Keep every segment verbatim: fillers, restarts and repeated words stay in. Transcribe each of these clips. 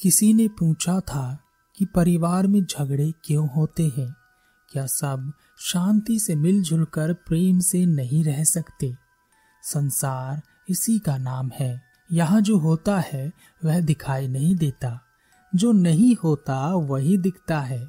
किसी ने पूछा था कि परिवार में झगड़े क्यों होते हैं, क्या सब शांति से मिलजुल कर प्रेम से नहीं रह सकते? संसार इसी का नाम है। यहाँ जो होता है वह दिखाई नहीं देता, जो नहीं होता वही दिखता है।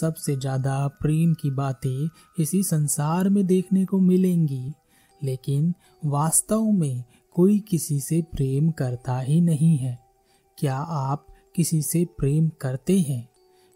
सबसे ज्यादा प्रेम की बातें इसी संसार में देखने को मिलेंगी, लेकिन वास्तव में कोई किसी से प्रेम करता ही नहीं है। क्या आप किसी से प्रेम करते हैं?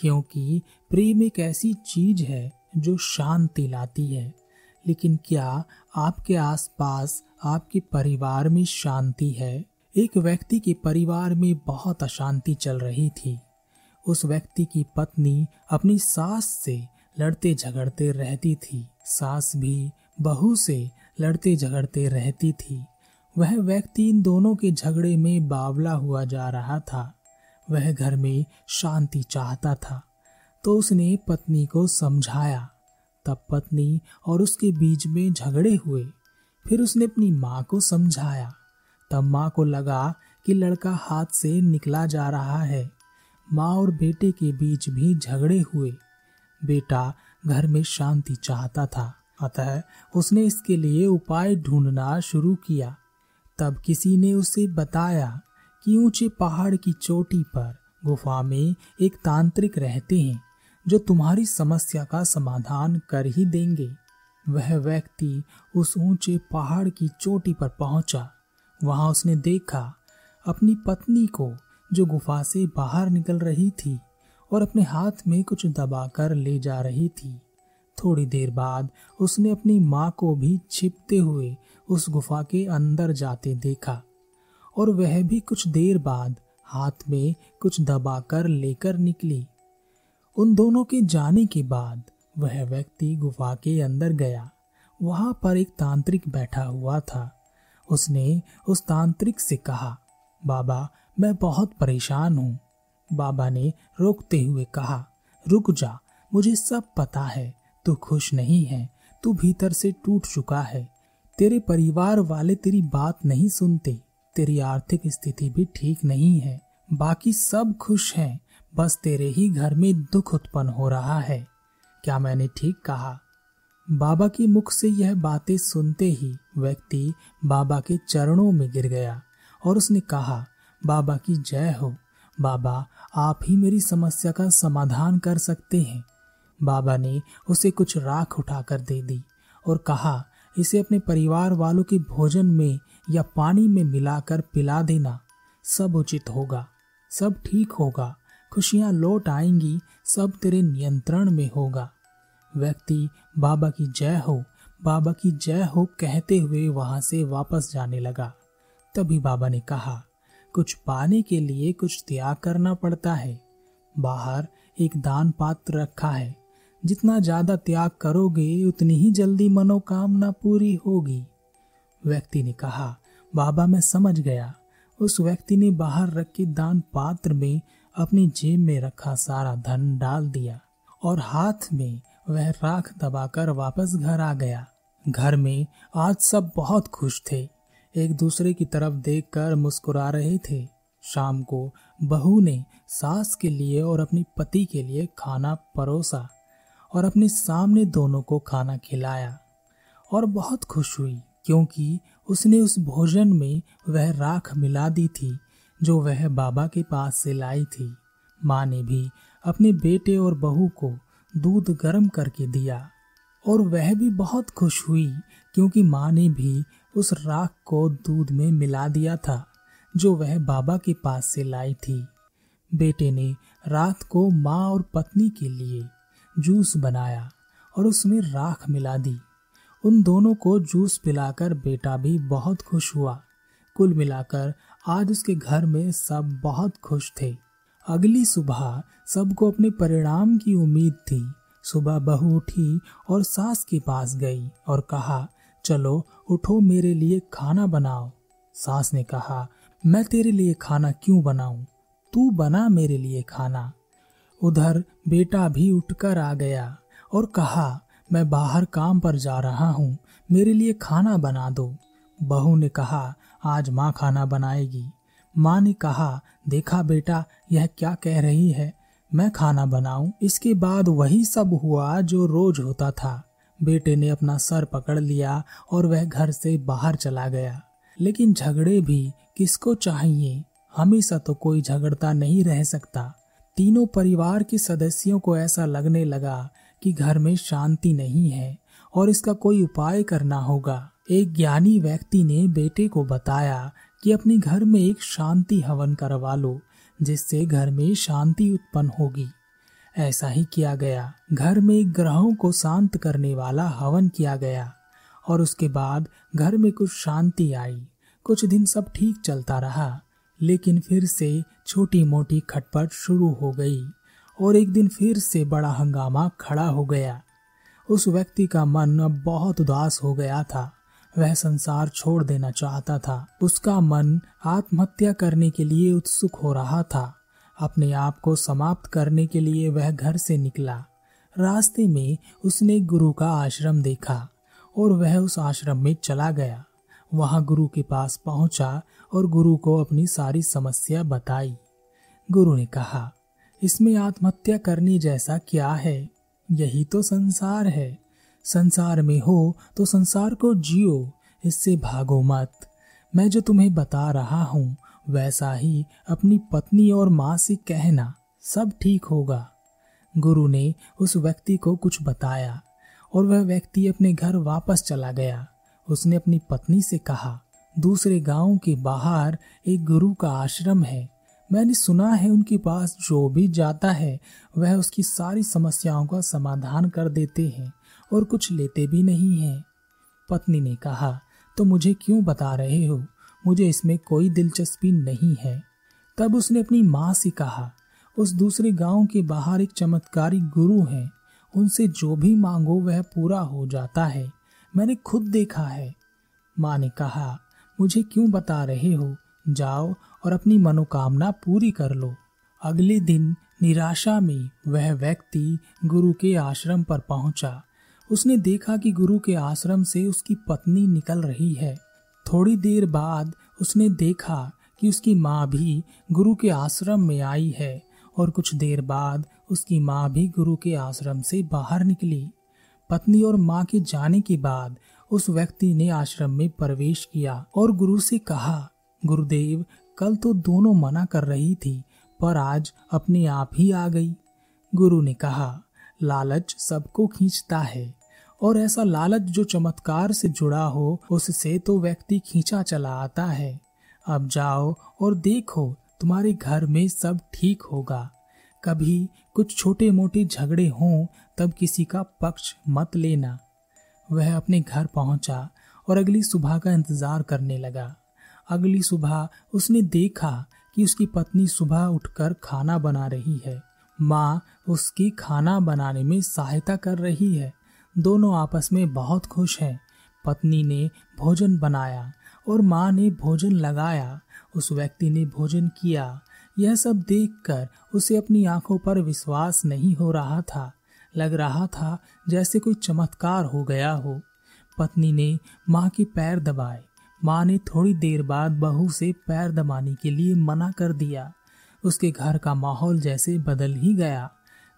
क्योंकि प्रेम एक ऐसी चीज है जो शांति लाती है, लेकिन क्या आपके आसपास आपके परिवार में शांति है? एक व्यक्ति के परिवार में बहुत अशांति चल रही थी। उस व्यक्ति की पत्नी अपनी सास से लड़ते झगड़ते रहती थी, सास भी बहू से लड़ते झगड़ते रहती थी। वह व्यक्ति इन दोनों के झगड़े में बावला हुआ जा रहा था। वह घर में शांति चाहता था, तो उसने पत्नी को समझाया। तब पत्नी और उसके बीच में झगड़े हुए। फिर उसने अपनी माँ को समझाया। तब माँ को लगा कि लड़का हाथ से निकला जा रहा है। माँ और बेटे के बीच भी झगड़े हुए। बेटा घर में शांति चाहता था, अतः उसने इसके लिए उपाय ढूंढना शुरू किया। तब किसी ने उसे बताया कि ऊंचे पहाड़ की चोटी पर गुफा में एक तांत्रिक रहते हैं जो तुम्हारी समस्या का समाधान कर ही देंगे। वह व्यक्ति उस ऊंचे पहाड़ की चोटी पर पहुंचा। वहां उसने देखा अपनी पत्नी को जो गुफा से बाहर निकल रही थी और अपने हाथ में कुछ दबाकर ले जा रही थी। थोड़ी देर बाद उसने अपनी माँ को भी छिपते हुए उस गुफा के अंदर जाते देखा और वह भी कुछ देर बाद हाथ में कुछ दबाकर लेकर निकली। उन दोनों के जाने के बाद वह व्यक्ति गुफा के अंदर गया। वहां पर एक तांत्रिक बैठा हुआ था। उसने उस तांत्रिक से कहा, बाबा मैं बहुत परेशान हूँ। बाबा ने रोकते हुए कहा, रुक जा, मुझे सब पता है, तू खुश नहीं है, तू भीतर से टूट चुका है, तेरे परिवार वाले तेरी बात नहीं सुनते, तेरी आर्थिक स्थिति भी ठीक नहीं है, बाकी सब खुश हैं, बस तेरे ही घर में दुख उत्पन्न हो रहा है। क्या मैंने ठीक कहा? बाबा के मुख से यह बातें सुनते ही व्यक्ति बाबा के चरणों में गिर गया और उसने कहा, बाबा की जय हो, बाबा आप ही मेरी समस्या का समाधान कर सकते हैं। बाबा ने उसे कुछ राख उठाकर दे दी और कहा, इसे अपने परिवार वालों के भोजन में या पानी में मिलाकर पिला देना, सब उचित होगा, सब ठीक होगा, खुशियां लौट आएंगी, सब तेरे नियंत्रण में होगा। व्यक्ति बाबा की जय हो, बाबा की जय हो कहते हुए वहां से वापस जाने लगा। तभी बाबा ने कहा, कुछ पाने के लिए कुछ त्याग करना पड़ता है। बाहर एक दान पात्र रखा है, जितना ज्यादा त्याग करोगे उतनी ही जल्दी मनोकामना पूरी होगी। व्यक्ति ने कहा, बाबा मैं समझ गया। उस व्यक्ति ने बाहर रखे दान पात्र में अपनी जेब में रखा सारा धन डाल दिया और हाथ में वह राख दबाकर वापस घर आ गया। घर में आज सब बहुत खुश थे, एक दूसरे की तरफ देखकर मुस्कुरा रहे थे। शाम को बहू ने सास के लिए और अपने पति के लिए खाना परोसा और अपने सामने दोनों को खाना खिलाया और बहुत खुश हुई, क्योंकि उसने उस भोजन में वह राख मिला दी थी जो वह बाबा के पास से लाई थी। माँ ने भी अपने बेटे और बहू को दूध गर्म करके दिया और वह भी बहुत खुश हुई, क्योंकि माँ ने भी उस राख को दूध में मिला दिया था जो वह बाबा के पास से लाई थी। बेटे ने रात को माँ और पत्नी के लिए जूस बनाया और उसमें राख मिला दी। उन दोनों को जूस पिलाकर बेटा भी बहुत खुश हुआ। कुल मिलाकर आज उसके घर में सब बहुत खुश थे। अगली सुबह सबको अपने परिणाम की उम्मीद थी। सुबह बहू उठी और सास के पास गई और कहा, चलो उठो, मेरे लिए खाना बनाओ। सास ने कहा, मैं तेरे लिए खाना क्यों बनाऊं, तू बना मेरे लिए खाना। उधर बेटा भी उठकर आ गया और कहा, मैं बाहर काम पर जा रहा हूँ, मेरे लिए खाना बना दो। बहू ने कहा, आज माँ खाना बनाएगी। माँ ने कहा, देखा बेटा यह क्या कह रही है, मैं खाना बनाऊं। इसके बाद वही सब हुआ जो रोज होता था। बेटे ने अपना सर पकड़ लिया और वह घर से बाहर चला गया। लेकिन झगड़े भी किसको चाहिए, हमेशा तो कोई झगड़ता नहीं रह सकता। तीनों परिवार के सदस्यों को ऐसा लगने लगा कि घर में शांति नहीं है और इसका कोई उपाय करना होगा। एक ज्ञानी व्यक्ति ने बेटे को बताया कि अपने घर में एक शांति हवन करवा लो, जिससे घर में शांति उत्पन्न होगी। ऐसा ही किया गया। घर में ग्रहों को शांत करने वाला हवन किया गया और उसके बाद घर में कुछ शांति आई। कुछ दिन सब ठीक चलता रहा, लेकिन फिर से छोटी मोटी खटपट शुरू हो गई और एक दिन फिर से बड़ा हंगामा खड़ा हो गया। उस व्यक्ति का मन अब बहुत उदास हो गया था। वह संसार छोड़ देना चाहता था। उसका मन आत्महत्या करने के लिए उत्सुक हो रहा था। अपने आप को समाप्त करने के लिए वह घर से निकला। रास्ते में उसने गुरु का आश्रम देखा और वह उस आश्रम में चला गया। वहां गुरु के पास पहुंचा और गुरु को अपनी सारी समस्या बताई। गुरु ने कहा, इसमें आत्महत्या करने जैसा क्या है, यही तो संसार है। संसार में हो तो संसार को जियो, इससे भागो मत। मैं जो तुम्हें बता रहा हूँ वैसा ही अपनी पत्नी और माँ से कहना, सब ठीक होगा। गुरु ने उस व्यक्ति को कुछ बताया और वह व्यक्ति अपने घर वापस चला गया। उसने अपनी पत्नी से कहा, दूसरे गांव के बाहर एक गुरु का आश्रम है। मैंने सुना है उनके पास जो भी जाता है वह उसकी सारी समस्याओं का समाधान कर देते हैं और कुछ लेते भी नहीं हैं। पत्नी ने कहा, तो मुझे क्यों बता रहे हो, मुझे इसमें कोई दिलचस्पी नहीं है। तब उसने अपनी माँ से कहा, उस दूसरे गांव के बाहर एक चमत्कारी गुरु हैं, उनसे जो भी मांगो वह पूरा हो जाता है, मैंने खुद देखा है। माँ ने कहा, मुझे क्यों बता रहे हो, जाओ और अपनी मनोकामना पूरी कर लो। अगले दिन निराशा में वह व्यक्ति गुरु के आश्रम पर पहुंचा। उसने देखा कि गुरु के आश्रम से उसकी पत्नी निकल रही है। थोड़ी देर बाद उसने देखा कि उसकी माँ भी गुरु के आश्रम में आई है और कुछ देर बाद उसकी माँ भी गुरु के आश्रम से बाहर निकली। पत्नी और माँ के जाने के बाद उस व्यक्ति ने आश्रम में प्रवेश किया और गुरु से कहा, गुरुदेव कल तो दोनों मना कर रही थी, पर आज अपने आप ही आ गई। गुरु ने कहा, लालच सबको खींचता है और ऐसा लालच जो चमत्कार से जुड़ा हो उससे तो व्यक्ति खींचा चला आता है। अब जाओ और देखो तुम्हारे घर में सब ठीक होगा। कभी कुछ छोटे मोटे झगड़े हों तब किसी का पक्ष मत लेना। वह अपने घर पहुंचा और अगली सुबह का इंतजार करने लगा। अगली सुबह उसने देखा कि उसकी पत्नी सुबह उठकर खाना बना रही है। माँ उसकी खाना बनाने में सहायता कर रही है। दोनों आपस में बहुत खुश हैं। पत्नी ने भोजन बनाया और माँ ने भोजन लगाया। उस व्यक्ति ने भोजन किया। यह सब देखकर उसे अपनी आंखों पर विश्वास नहीं हो रहा था। लग रहा था जैसे कोई चमत्कार हो गया हो। पत्नी ने माँ के पैर दबाए। माँ ने थोड़ी देर बाद बहू से पैर दबाने के लिए मना कर दिया। उसके घर का माहौल जैसे बदल ही गया।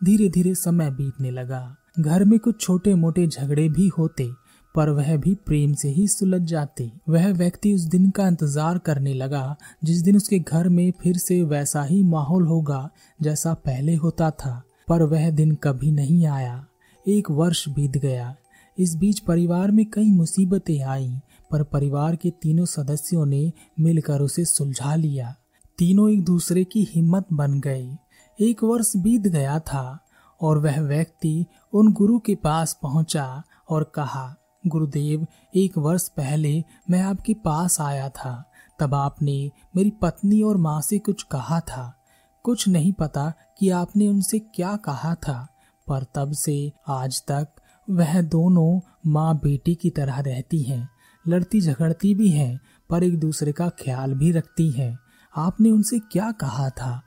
धीरे धीरे समय बीतने लगा। घर में कुछ छोटे मोटे झगड़े भी होते, पर वह भी प्रेम से ही सुलझ जाते। वह व्यक्ति उस दिन का इंतजार करने लगा जिस दिन उसके घर में फिर से वैसा ही माहौल होगा जैसा पहले होता था, पर वह दिन कभी नहीं आया। एक वर्ष बीत गया। इस बीच परिवार में कई मुसीबतें आईं, पर परिवार के तीनों सदस्यों ने मिलकर उसे सुलझा लिया। तीनों एक दूसरे की हिम्मत बन गई। एक वर्ष बीत गया था और वह व्यक्ति उन गुरु के पास पहुंचा और कहा, गुरुदेव एक वर्ष पहले मैं आपके पास आया था, तब आपने मेरी पत्नी और माँ से कुछ कहा था। कुछ नहीं पता कि आपने उनसे क्या कहा था, पर तब से आज तक वह दोनों माँ बेटी की तरह रहती हैं। लड़ती झगड़ती भी हैं, पर एक दूसरे का ख्याल भी रखती हैं। आपने उनसे क्या कहा था?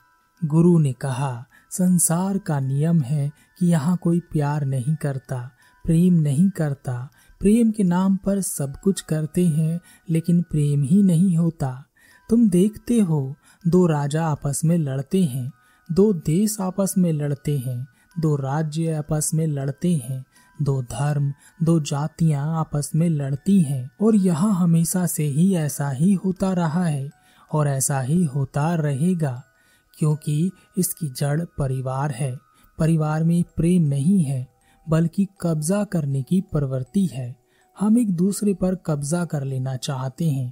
गुरु ने कहा, संसार का नियम है कि यहाँ कोई प्यार नहीं करता, प्रेम नहीं करता। प्रेम के नाम पर सब कुछ करते हैं, लेकिन प्रेम ही नहीं होता। तुम देखते हो, दो राजा आपस में लड़ते हैं, दो देश आपस में लड़ते हैं, दो राज्य आपस में लड़ते हैं, दो धर्म, दो जातियां आपस में लड़ती हैं। और यह हमेशा से ही ऐसा ही होता रहा है और ऐसा ही होता रहेगा, क्योंकि इसकी जड़ परिवार है। परिवार में प्रेम नहीं है, बल्कि कब्जा करने की प्रवृत्ति है। हम एक दूसरे पर कब्जा कर लेना चाहते हैं,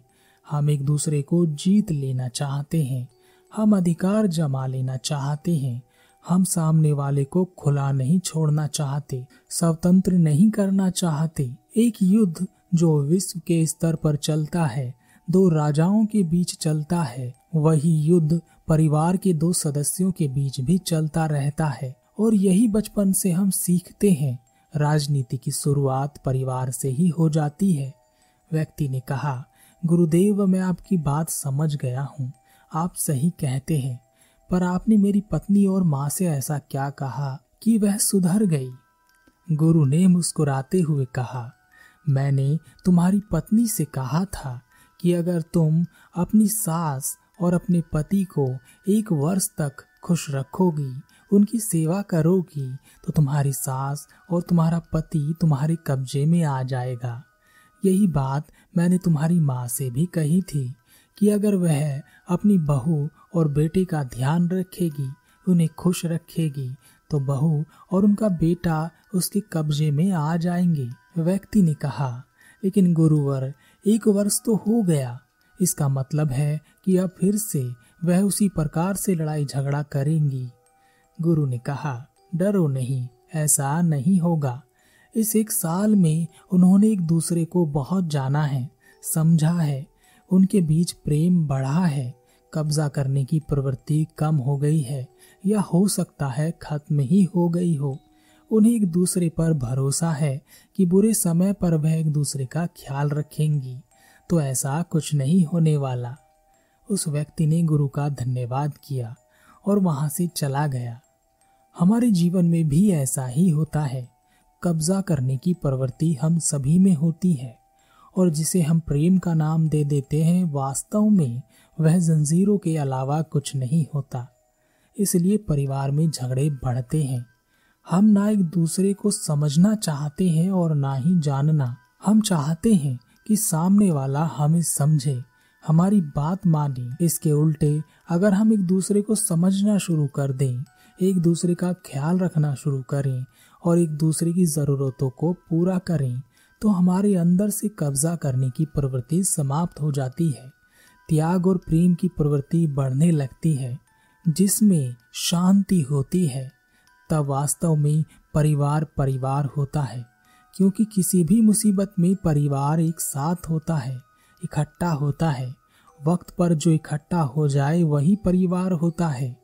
हम एक दूसरे को जीत लेना चाहते हैं, हम अधिकार जमा लेना चाहते हैं, हम सामने वाले को खुला नहीं छोड़ना चाहते, स्वतंत्र नहीं करना चाहते। एक युद्ध जो विश्व के स्तर पर चलता है, दो राजाओं के बीच चलता है, वही युद्ध परिवार के दो सदस्यों के बीच भी चलता रहता है। और यही बचपन से हम सीखते हैं। राजनीति की शुरुआत परिवार से ही हो जाती है। व्यक्ति ने कहा, गुरुदेव मैं आपकी बात समझ गया हूँ, आप सही कहते हैं, पर आपने मेरी पत्नी और माँ से ऐसा क्या कहा कि वह सुधर गई? गुरु ने मुस्कुराते हुए कहा, मैंने तुम्हारी पत्नी से कहा था कि अगर तुम अपनी सास और अपने पति को एक वर्ष तक खुश रखोगी, उनकी सेवा करोगी, तो तुम्हारी सास और तुम्हारा पति तुम्हारे कब्जे में आ जाएगा। यही बात मैंने तुम्हारी माँ से भी कही थी कि अगर वह अपनी बहू और बेटे का ध्यान रखेगी, उन्हें खुश रखेगी, तो बहू और उनका बेटा उसके कब्जे में आ जाएंगे। व्यक्ति ने कहा, लेकिन गुरुवर एक वर्ष तो हो गया, इसका मतलब है कि अब फिर से वह उसी प्रकार से लड़ाई झगड़ा करेंगी। गुरु ने कहा, डरो नहीं, ऐसा नहीं होगा। इस एक साल में उन्होंने एक दूसरे को बहुत जाना है, समझा है, उनके बीच प्रेम बढ़ा है, कब्जा करने की प्रवृत्ति कम हो गई है या हो सकता है खत्म ही हो गई हो। उन्हें एक दूसरे पर भरोसा है कि बुरे समय पर वह एक दूसरे का ख्याल रखेंगी, तो ऐसा कुछ नहीं होने वाला। उस व्यक्ति ने गुरु का धन्यवाद किया और वहाँ से चला गया। हमारे जीवन में भी ऐसा ही होता है। कब्जा करने की प्रवृत्ति हम सभी में होती है, और जिसे हम प्रेम का नाम दे देते हैं, वास्तव में वह जंजीरों के अलावा कुछ नहीं होता। इसलिए परिवार में झगड़े बढ़ते हैं। हम ना एक दूसरे को समझना चाहते हैं और ना ही जानना। हम चाहते हैं कि सामने वाला हमें समझे, हमारी बात माने। इसके उल्टे अगर हम एक दूसरे को समझना शुरू कर दें, एक दूसरे का ख्याल रखना शुरू करें और एक दूसरे की ज़रूरतों को पूरा करें, तो हमारे अंदर से कब्जा करने की प्रवृत्ति समाप्त हो जाती है। त्याग और प्रेम की प्रवृत्ति बढ़ने लगती है, जिसमें शांति होती है। तब वास्तव में परिवार परिवार होता है, क्योंकि किसी भी मुसीबत में परिवार एक साथ होता है, इकट्ठा होता है। वक्त पर जो इकट्ठा हो जाए वही परिवार होता है,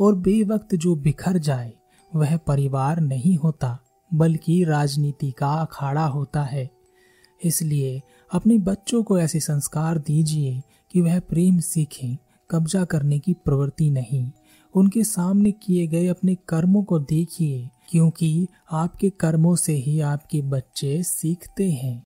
और बेवक्त जो बिखर जाए वह परिवार नहीं होता, बल्कि राजनीति का अखाड़ा होता है। इसलिए अपने बच्चों को ऐसे संस्कार दीजिए कि वह प्रेम सीखें, कब्जा करने की प्रवृत्ति नहीं। उनके सामने किए गए अपने कर्मों को देखिए, क्योंकि आपके कर्मों से ही आपके बच्चे सीखते हैं।